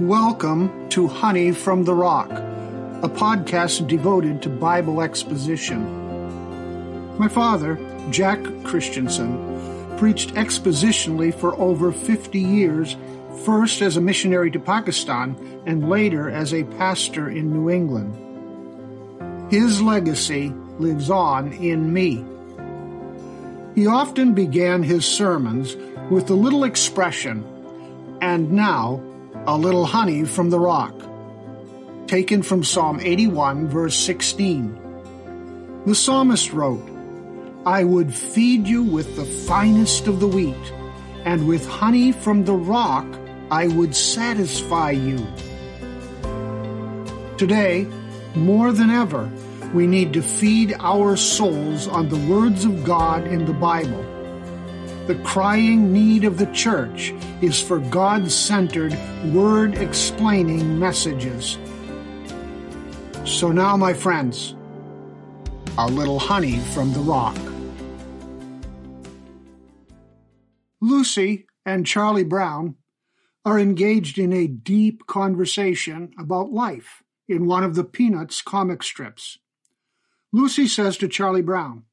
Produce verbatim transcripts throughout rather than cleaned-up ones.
Welcome to Honey from the Rock, a podcast devoted to Bible exposition. My father, Jack Christensen, preached expositionally for over fifty years, first as a missionary to Pakistan and later as a pastor in New England. His legacy lives on in me. He often began his sermons with the little expression, "And now, a little honey from the rock," taken from Psalm eighty-one, verse sixteen. The psalmist wrote, "I would feed you with the finest of the wheat, and with honey from the rock I would satisfy you." Today, more than ever, we need to feed our souls on the words of God in the Bible. The crying need of the church is for God-centered, word-explaining messages. So now, my friends, a little honey from the rock. Lucy and Charlie Brown are engaged in a deep conversation about life in one of the Peanuts comic strips. Lucy says to Charlie Brown,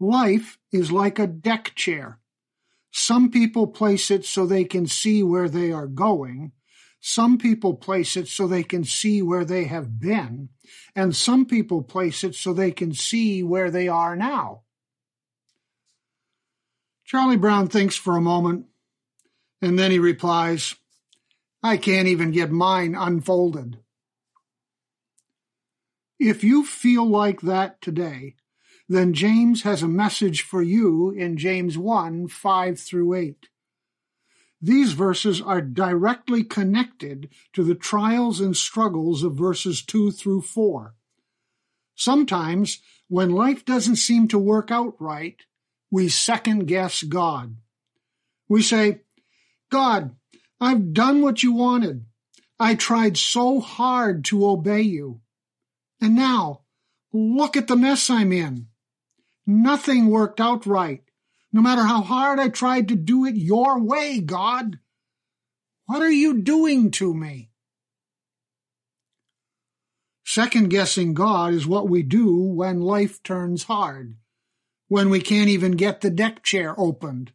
"Life is like a deck chair. Some people place it so they can see where they are going. Some people place it so they can see where they have been. And some people place it so they can see where they are now." Charlie Brown thinks for a moment, and then he replies, "I can't even get mine unfolded." If you feel like that today, then James has a message for you in James one, five through eight. These verses are directly connected to the trials and struggles of verses two through four. Sometimes, when life doesn't seem to work out right, we second-guess God. We say, "God, I've done what you wanted. I tried so hard to obey you. And now, look at the mess I'm in. Nothing worked out right, no matter how hard I tried to do it your way, God. What are you doing to me?" Second-guessing God is what we do when life turns hard, when we can't even get the deck chair opened.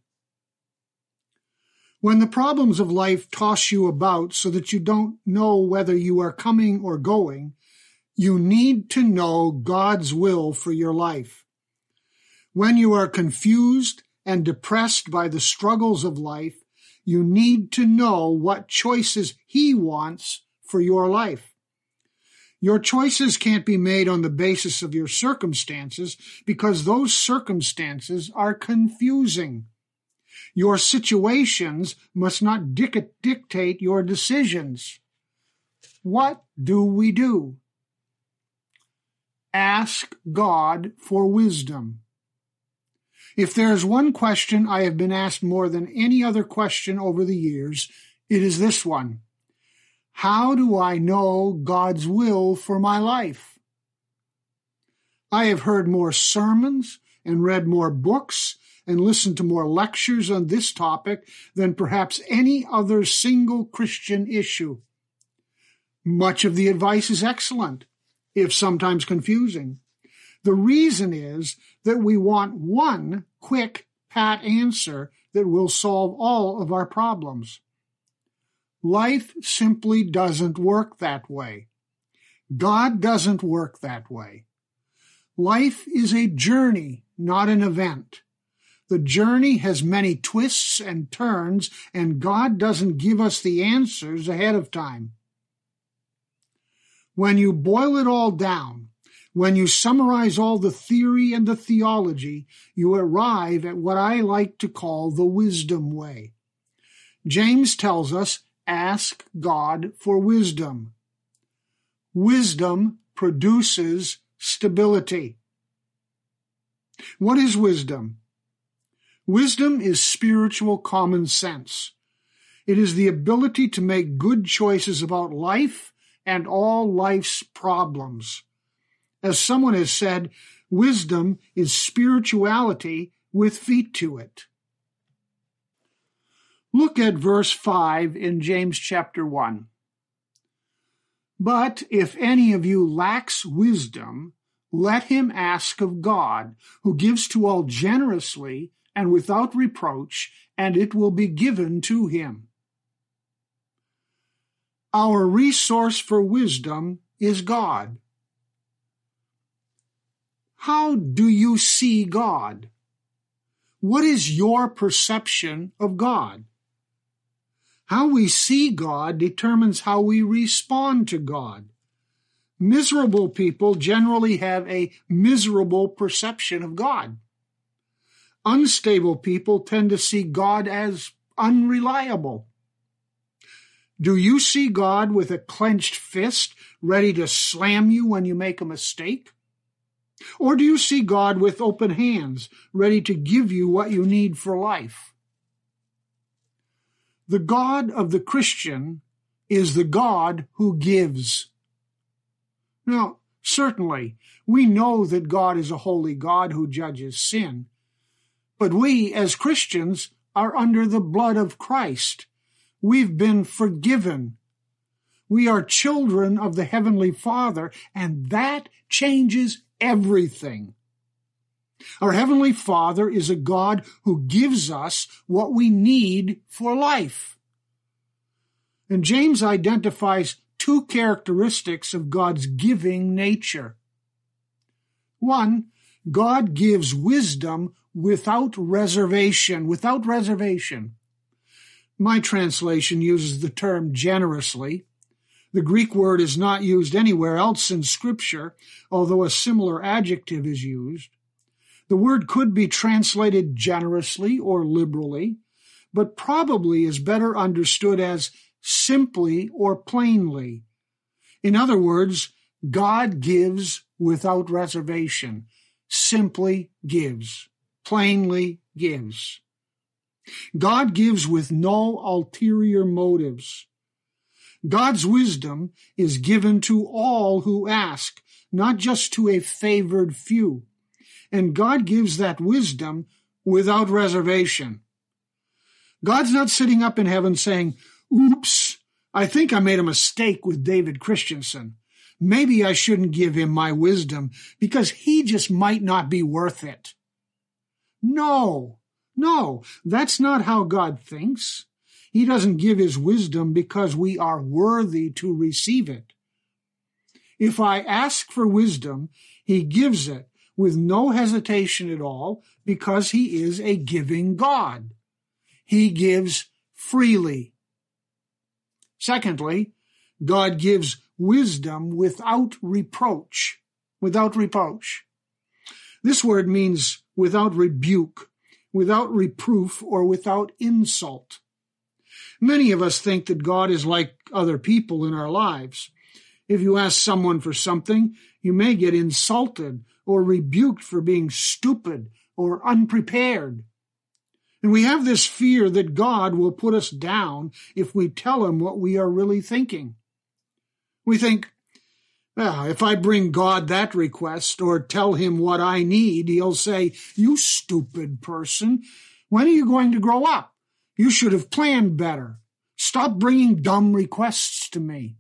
When the problems of life toss you about so that you don't know whether you are coming or going, you need to know God's will for your life. When you are confused and depressed by the struggles of life, you need to know what choices He wants for your life. Your choices can't be made on the basis of your circumstances because those circumstances are confusing. Your situations must not dictate your decisions. What do we do? Ask God for wisdom. If there is one question I have been asked more than any other question over the years, it is this one: how do I know God's will for my life? I have heard more sermons and read more books and listened to more lectures on this topic than perhaps any other single Christian issue. Much of the advice is excellent, if sometimes confusing. The reason is that we want one quick, pat answer that will solve all of our problems. Life simply doesn't work that way. God doesn't work that way. Life is a journey, not an event. The journey has many twists and turns, and God doesn't give us the answers ahead of time. When you boil it all down, when you summarize all the theory and the theology, you arrive at what I like to call the wisdom way. James tells us, ask God for wisdom. Wisdom produces stability. What is wisdom? Wisdom is spiritual common sense. It is the ability to make good choices about life and all life's problems. As someone has said, wisdom is spirituality with feet to it. Look at verse five in James chapter one. But if any of you lacks wisdom, let him ask of God, who gives to all generously and without reproach, and it will be given to him. Our resource for wisdom is God. How do you see God? What is your perception of God? How we see God determines how we respond to God. Miserable people generally have a miserable perception of God. Unstable people tend to see God as unreliable. Do you see God with a clenched fist, ready to slam you when you make a mistake? Or do you see God with open hands, ready to give you what you need for life? The God of the Christian is the God who gives. Now, certainly, we know that God is a holy God who judges sin, but we, as Christians, are under the blood of Christ. We've been forgiven. We are children of the Heavenly Father, and that changes everything. Our Heavenly Father is a God who gives us what we need for life. And James identifies two characteristics of God's giving nature. One, God gives wisdom without reservation, without reservation. My translation uses the term generously. The Greek word is not used anywhere else in Scripture, although a similar adjective is used. The word could be translated generously or liberally, but probably is better understood as simply or plainly. In other words, God gives without reservation, simply gives, plainly gives. God gives with no ulterior motives. God's wisdom is given to all who ask, not just to a favored few. And God gives that wisdom without reservation. God's not sitting up in heaven saying, oops, I think I made a mistake with David Christensen. Maybe I shouldn't give him my wisdom because he just might not be worth it. No, no, that's not how God thinks. He doesn't give his wisdom because we are worthy to receive it. If I ask for wisdom, he gives it with no hesitation at all because he is a giving God. He gives freely. Secondly, God gives wisdom without reproach, without reproach. This word means without rebuke, without reproof, or without insult. Many of us think that God is like other people in our lives. If you ask someone for something, you may get insulted or rebuked for being stupid or unprepared. And we have this fear that God will put us down if we tell him what we are really thinking. We think, well, if I bring God that request or tell him what I need, he'll say, you stupid person, when are you going to grow up? You should have planned better. Stop bringing dumb requests to me.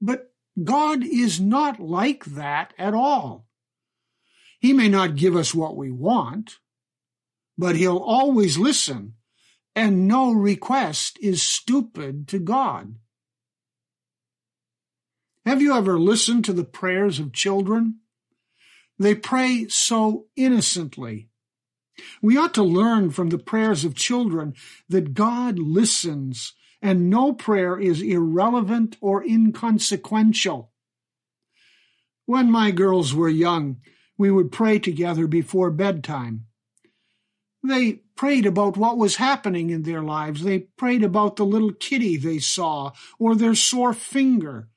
But God is not like that at all. He may not give us what we want, but he'll always listen, and no request is stupid to God. Have you ever listened to the prayers of children? They pray so innocently. We ought to learn from the prayers of children that God listens, and no prayer is irrelevant or inconsequential. When my girls were young, we would pray together before bedtime. They prayed about what was happening in their lives. They prayed about the little kitty they saw or their sore finger.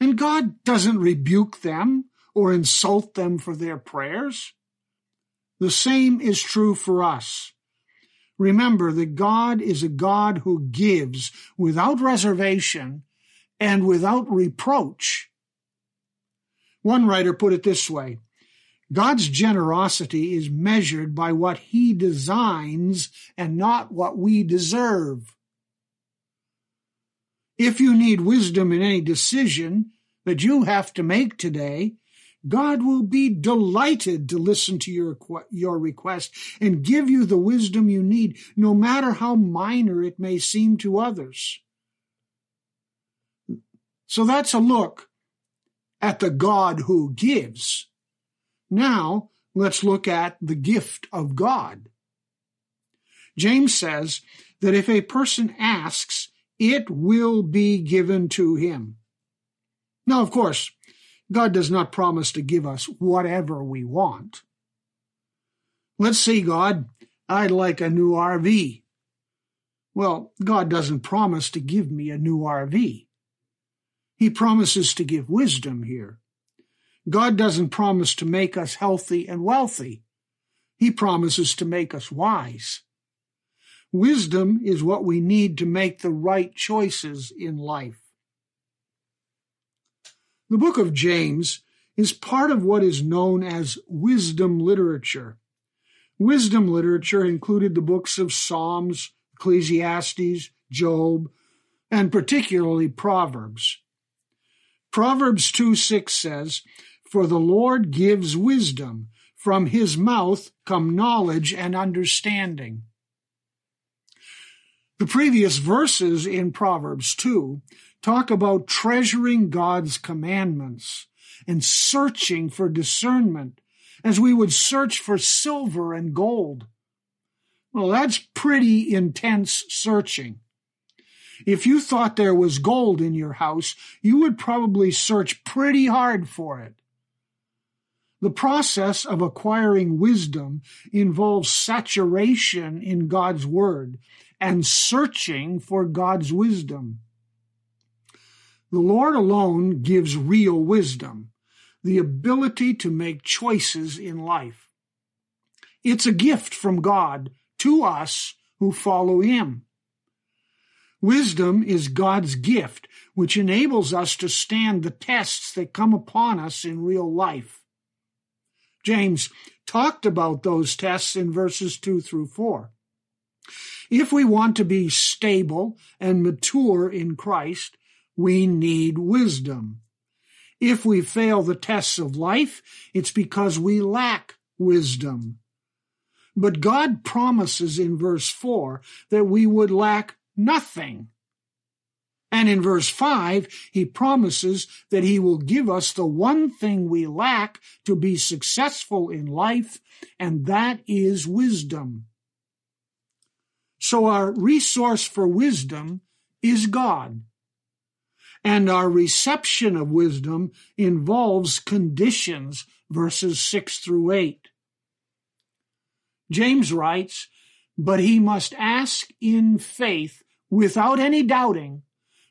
And God doesn't rebuke them or insult them for their prayers. The same is true for us. Remember that God is a God who gives without reservation and without reproach. One writer put it this way, God's generosity is measured by what he designs and not what we deserve. If you need wisdom in any decision that you have to make today, God will be delighted to listen to your, your request and give you the wisdom you need, no matter how minor it may seem to others. So that's a look at the God who gives. Now, let's look at the gift of God. James says that if a person asks, it will be given to him. Now, of course, God does not promise to give us whatever we want. Let's see, God, I'd like a new R V. Well, God doesn't promise to give me a new R V. He promises to give wisdom here. God doesn't promise to make us healthy and wealthy. He promises to make us wise. Wisdom is what we need to make the right choices in life. The book of James is part of what is known as wisdom literature. Wisdom literature included the books of Psalms, Ecclesiastes, Job, and particularly Proverbs. Proverbs two six says, "For the Lord gives wisdom. From his mouth come knowledge and understanding." The previous verses in Proverbs two talk about treasuring God's commandments and searching for discernment as we would search for silver and gold. Well, that's pretty intense searching. If you thought there was gold in your house, you would probably search pretty hard for it. The process of acquiring wisdom involves saturation in God's word and searching for God's wisdom. The Lord alone gives real wisdom, the ability to make choices in life. It's a gift from God to us who follow him. Wisdom is God's gift, which enables us to stand the tests that come upon us in real life. James talked about those tests in verses two through four. If we want to be stable and mature in Christ, we need wisdom. If we fail the tests of life, it's because we lack wisdom. But God promises in verse four that we would lack nothing. And in verse five, he promises that he will give us the one thing we lack to be successful in life, and that is wisdom. So our resource for wisdom is God. And our reception of wisdom involves conditions, verses six through eight. James writes, "But he must ask in faith without any doubting,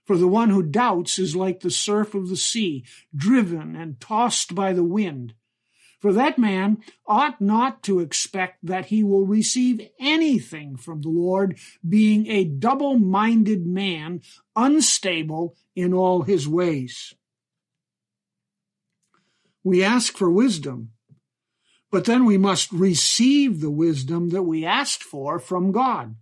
for the one who doubts is like the surf of the sea, driven and tossed by the wind. For that man ought not to expect that he will receive anything from the Lord, being a double-minded man, unstable in all his ways." We ask for wisdom, but then we must receive the wisdom that we asked for from God.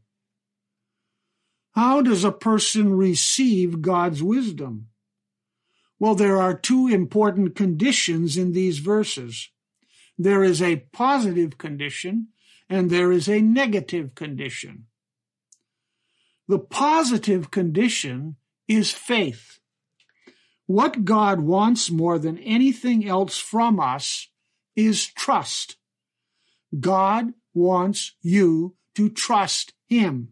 How does a person receive God's wisdom? Well, there are two important conditions in these verses. There is a positive condition and there is a negative condition. The positive condition is faith. What God wants more than anything else from us is trust. God wants you to trust him.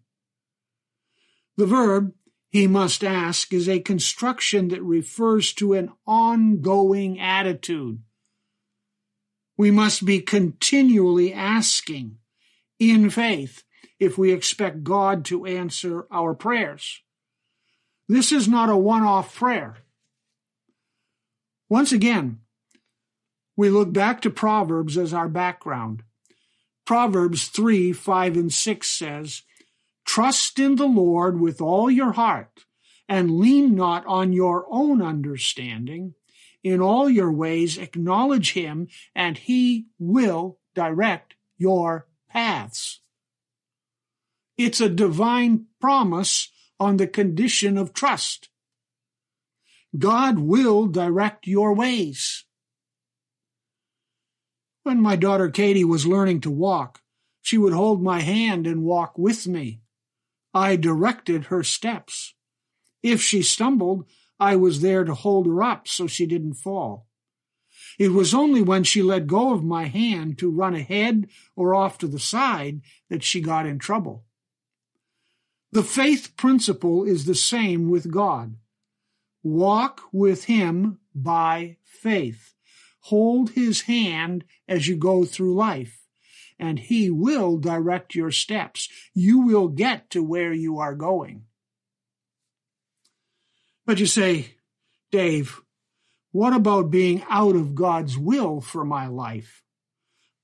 The verb, he must ask, is a construction that refers to an ongoing attitude. We must be continually asking in faith if we expect God to answer our prayers. This is not a one-off prayer. Once again, we look back to Proverbs as our background. Proverbs three, five, and six says, "Trust in the Lord with all your heart, and lean not on your own understanding. In all your ways acknowledge him, and he will direct your paths." It's a divine promise on the condition of trust. God will direct your ways. When my daughter Katie was learning to walk, she would hold my hand and walk with me. I directed her steps. If she stumbled, I was there to hold her up so she didn't fall. It was only when she let go of my hand to run ahead or off to the side that she got in trouble. The faith principle is the same with God. Walk with him by faith. Hold his hand as you go through life, and he will direct your steps. You will get to where you are going. But you say, Dave, what about being out of God's will for my life?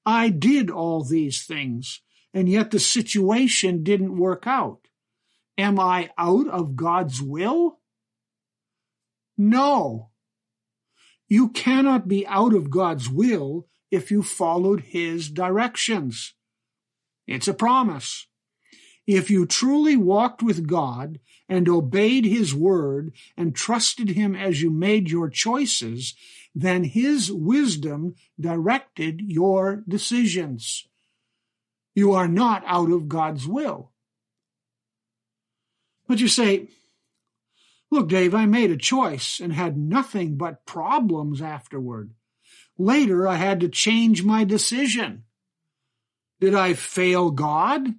I did all these things, and yet the situation didn't work out. Am I out of God's will? No. You cannot be out of God's will if you followed his directions. It's a promise. If you truly walked with God and obeyed his word and trusted him as you made your choices, then his wisdom directed your decisions. You are not out of God's will. But you say, look, Dave, I made a choice and had nothing but problems afterward. Later, I had to change my decision. Did I fail God?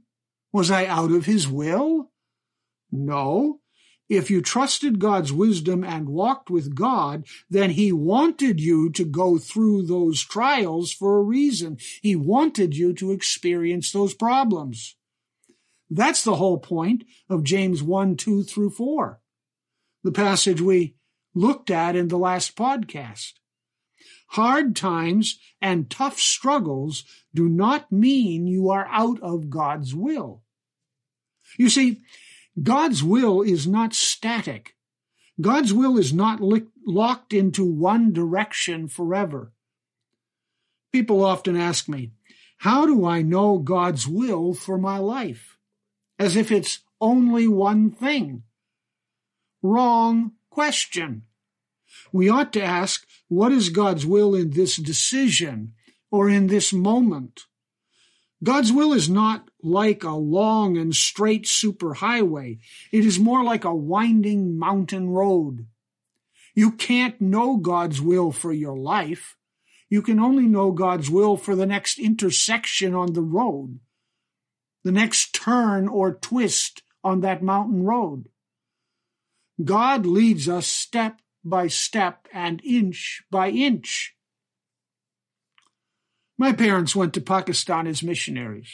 Was I out of his will? No. If you trusted God's wisdom and walked with God, then he wanted you to go through those trials for a reason. He wanted you to experience those problems. That's the whole point of James one, two through four, the passage we looked at in the last podcast. Hard times and tough struggles do not mean you are out of God's will. You see, God's will is not static. God's will is not li- locked into one direction forever. People often ask me, how do I know God's will for my life? As if it's only one thing. Wrong question. We ought to ask, what is God's will in this decision or in this moment? God's will is not like a long and straight superhighway. It is more like a winding mountain road. You can't know God's will for your life. You can only know God's will for the next intersection on the road, the next turn or twist on that mountain road. God leads us step by step and inch by inch. My parents went to Pakistan as missionaries.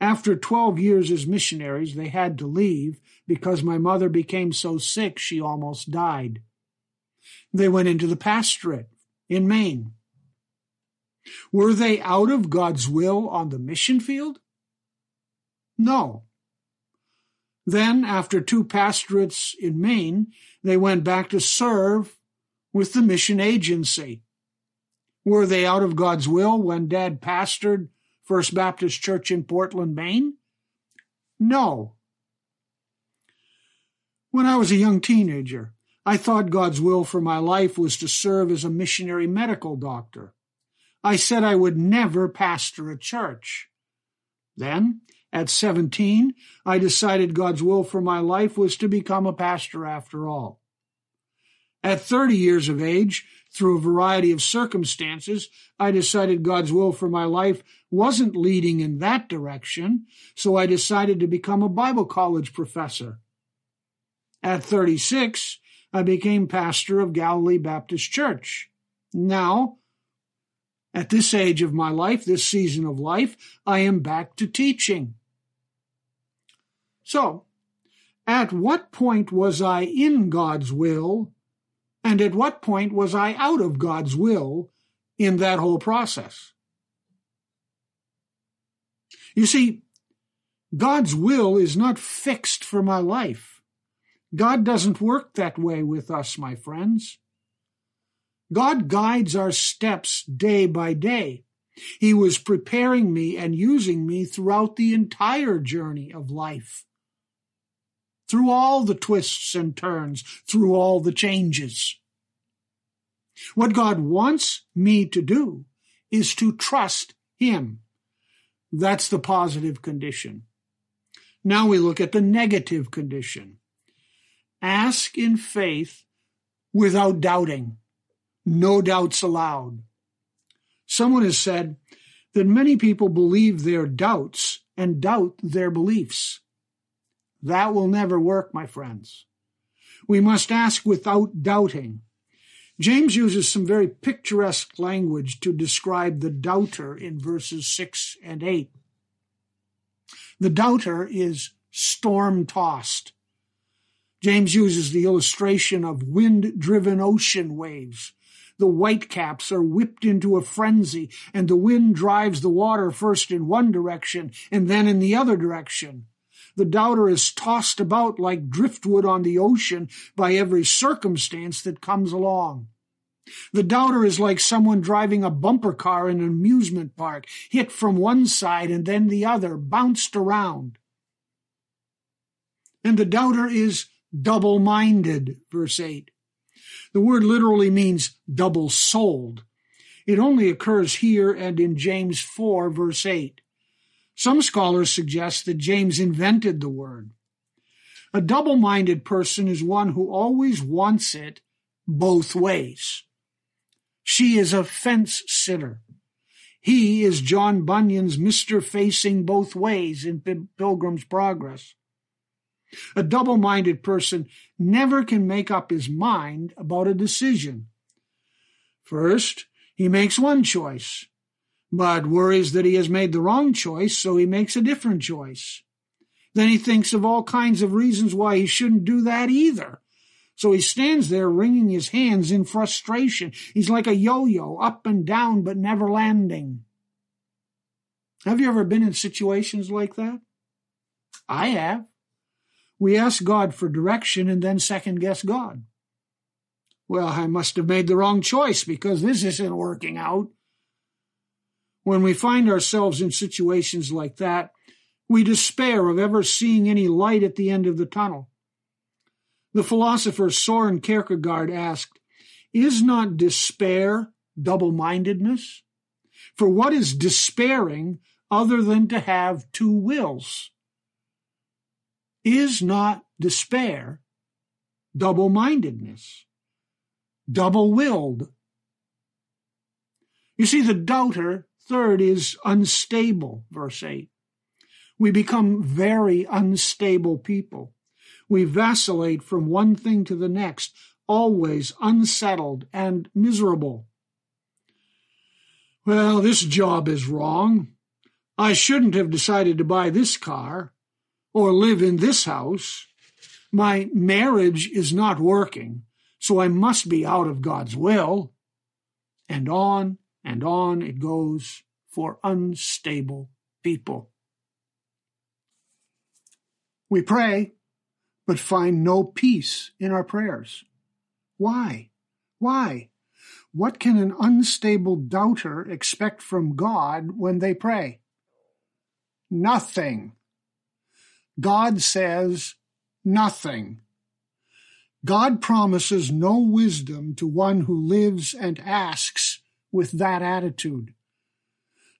After twelve years as missionaries, they had to leave because my mother became so sick she almost died. They went into the pastorate in Maine. Were they out of God's will on the mission field? No. Then, after two pastorates in Maine, they went back to serve with the mission agency. Were they out of God's will when Dad pastored First Baptist Church in Portland, Maine? No. When I was a young teenager, I thought God's will for my life was to serve as a missionary medical doctor. I said I would never pastor a church. Then, at seventeen, I decided God's will for my life was to become a pastor after all. At thirty years of age, through a variety of circumstances, I decided God's will for my life wasn't leading in that direction, so I decided to become a Bible college professor. At thirty-six, I became pastor of Galilee Baptist Church. Now, at this age of my life, this season of life, I am back to teaching. So, at what point was I in God's will, and at what point was I out of God's will in that whole process? You see, God's will is not fixed for my life. God doesn't work that way with us, my friends. God guides our steps day by day. He was preparing me and using me throughout the entire journey of life. through all the twists and turns, through all the changes. What God wants me to do is to trust him. That's the positive condition. Now we look at the negative condition. Ask in faith without doubting. No doubts allowed. Someone has said that many people believe their doubts and doubt their beliefs. That will never work, my friends. We must ask without doubting. James uses some very picturesque language to describe the doubter in verses six and eight. The doubter is storm-tossed. James uses the illustration of wind-driven ocean waves. The whitecaps are whipped into a frenzy, and the wind drives the water first in one direction and then in the other direction. The doubter is tossed about like driftwood on the ocean by every circumstance that comes along. The doubter is like someone driving a bumper car in an amusement park, hit from one side and then the other, bounced around. And the doubter is double-minded, verse eight. The word literally means double-souled. It only occurs here and in James four, verse eight. Some scholars suggest that James invented the word. A double-minded person is one who always wants it both ways. She is a fence-sitter. He is John Bunyan's Mister Facing Both Ways in Pilgrim's Progress. A double-minded person never can make up his mind about a decision. First, he makes one choice, but worries that he has made the wrong choice, so he makes a different choice. Then he thinks of all kinds of reasons why he shouldn't do that either. So he stands there wringing his hands in frustration. He's like a yo-yo, up and down, but never landing. Have you ever been in situations like that? I have. We ask God for direction and then second-guess God. Well, I must have made the wrong choice because this isn't working out. When we find ourselves in situations like that, we despair of ever seeing any light at the end of the tunnel. The philosopher Søren Kierkegaard asked, "Is not despair double-mindedness? For what is despairing other than to have two wills?" Is not despair double-mindedness, double-willed? You see, the doubter, third, is unstable, verse eight. We become very unstable people. We vacillate from one thing to the next, always unsettled and miserable. Well, this job is wrong. I shouldn't have decided to buy this car or live in this house. My marriage is not working, so I must be out of God's will. And on and on it goes for unstable people. We pray, but find no peace in our prayers. Why? Why? What can an unstable doubter expect from God when they pray? Nothing. God says nothing. God promises no wisdom to one who lives and asks with that attitude.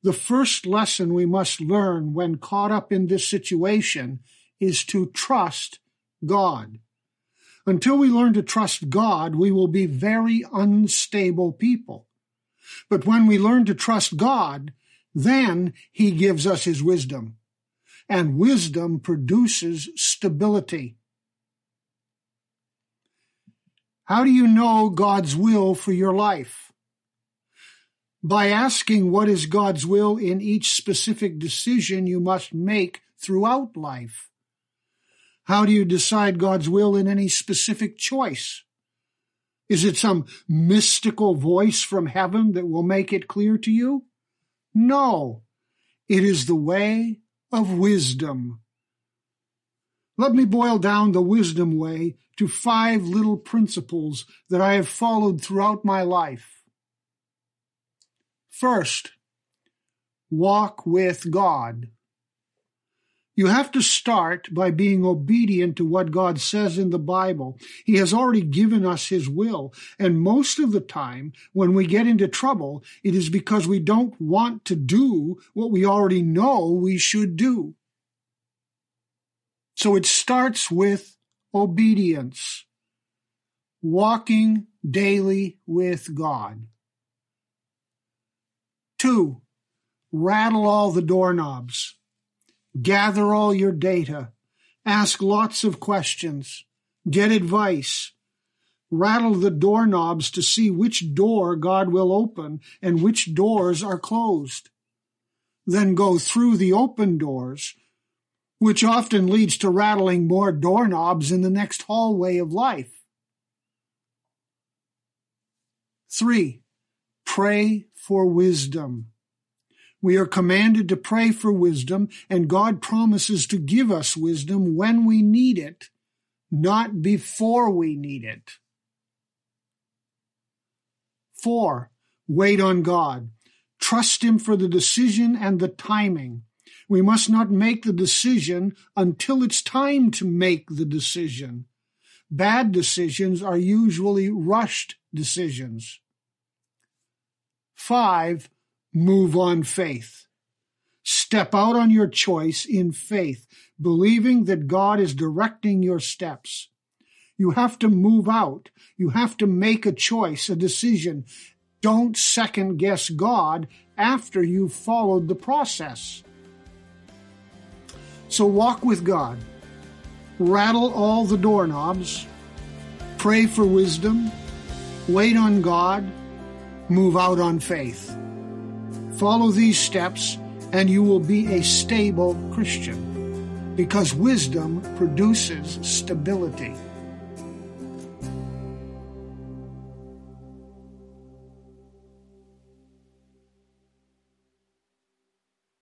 The first lesson we must learn when caught up in this situation is to trust God. Until we learn to trust God, we will be very unstable people. But when we learn to trust God, then he gives us his wisdom. And wisdom produces stability. How do you know God's will for your life? By asking what is God's will in each specific decision you must make throughout life. How do you decide God's will in any specific choice? Is it some mystical voice from heaven that will make it clear to you? No, it is the way of wisdom. Let me boil down the wisdom way to five little principles that I have followed throughout my life. First, walk with God. You have to start by being obedient to what God says in the Bible. He has already given us his will. And most of the time, when we get into trouble, it is because we don't want to do what we already know we should do. So it starts with obedience, walking daily with God. Two, rattle all the doorknobs. Gather all your data. Ask lots of questions. Get advice. Rattle the doorknobs to see which door God will open and which doors are closed. Then go through the open doors, which often leads to rattling more doorknobs in the next hallway of life. Three, pray for wisdom. We are commanded to pray for wisdom, and God promises to give us wisdom when we need it, not before we need it. Four, wait on God. Trust him for the decision and the timing. We must not make the decision until it's time to make the decision. Bad decisions are usually rushed decisions. Five, move on faith. Step out on your choice in faith, believing that God is directing your steps. You have to move out. You have to make a choice, a decision. Don't second guess God after you've followed the process. So walk with God. Rattle all the doorknobs. Pray for wisdom. Wait on God. Move out on faith. Follow these steps, and you will be a stable Christian, because wisdom produces stability.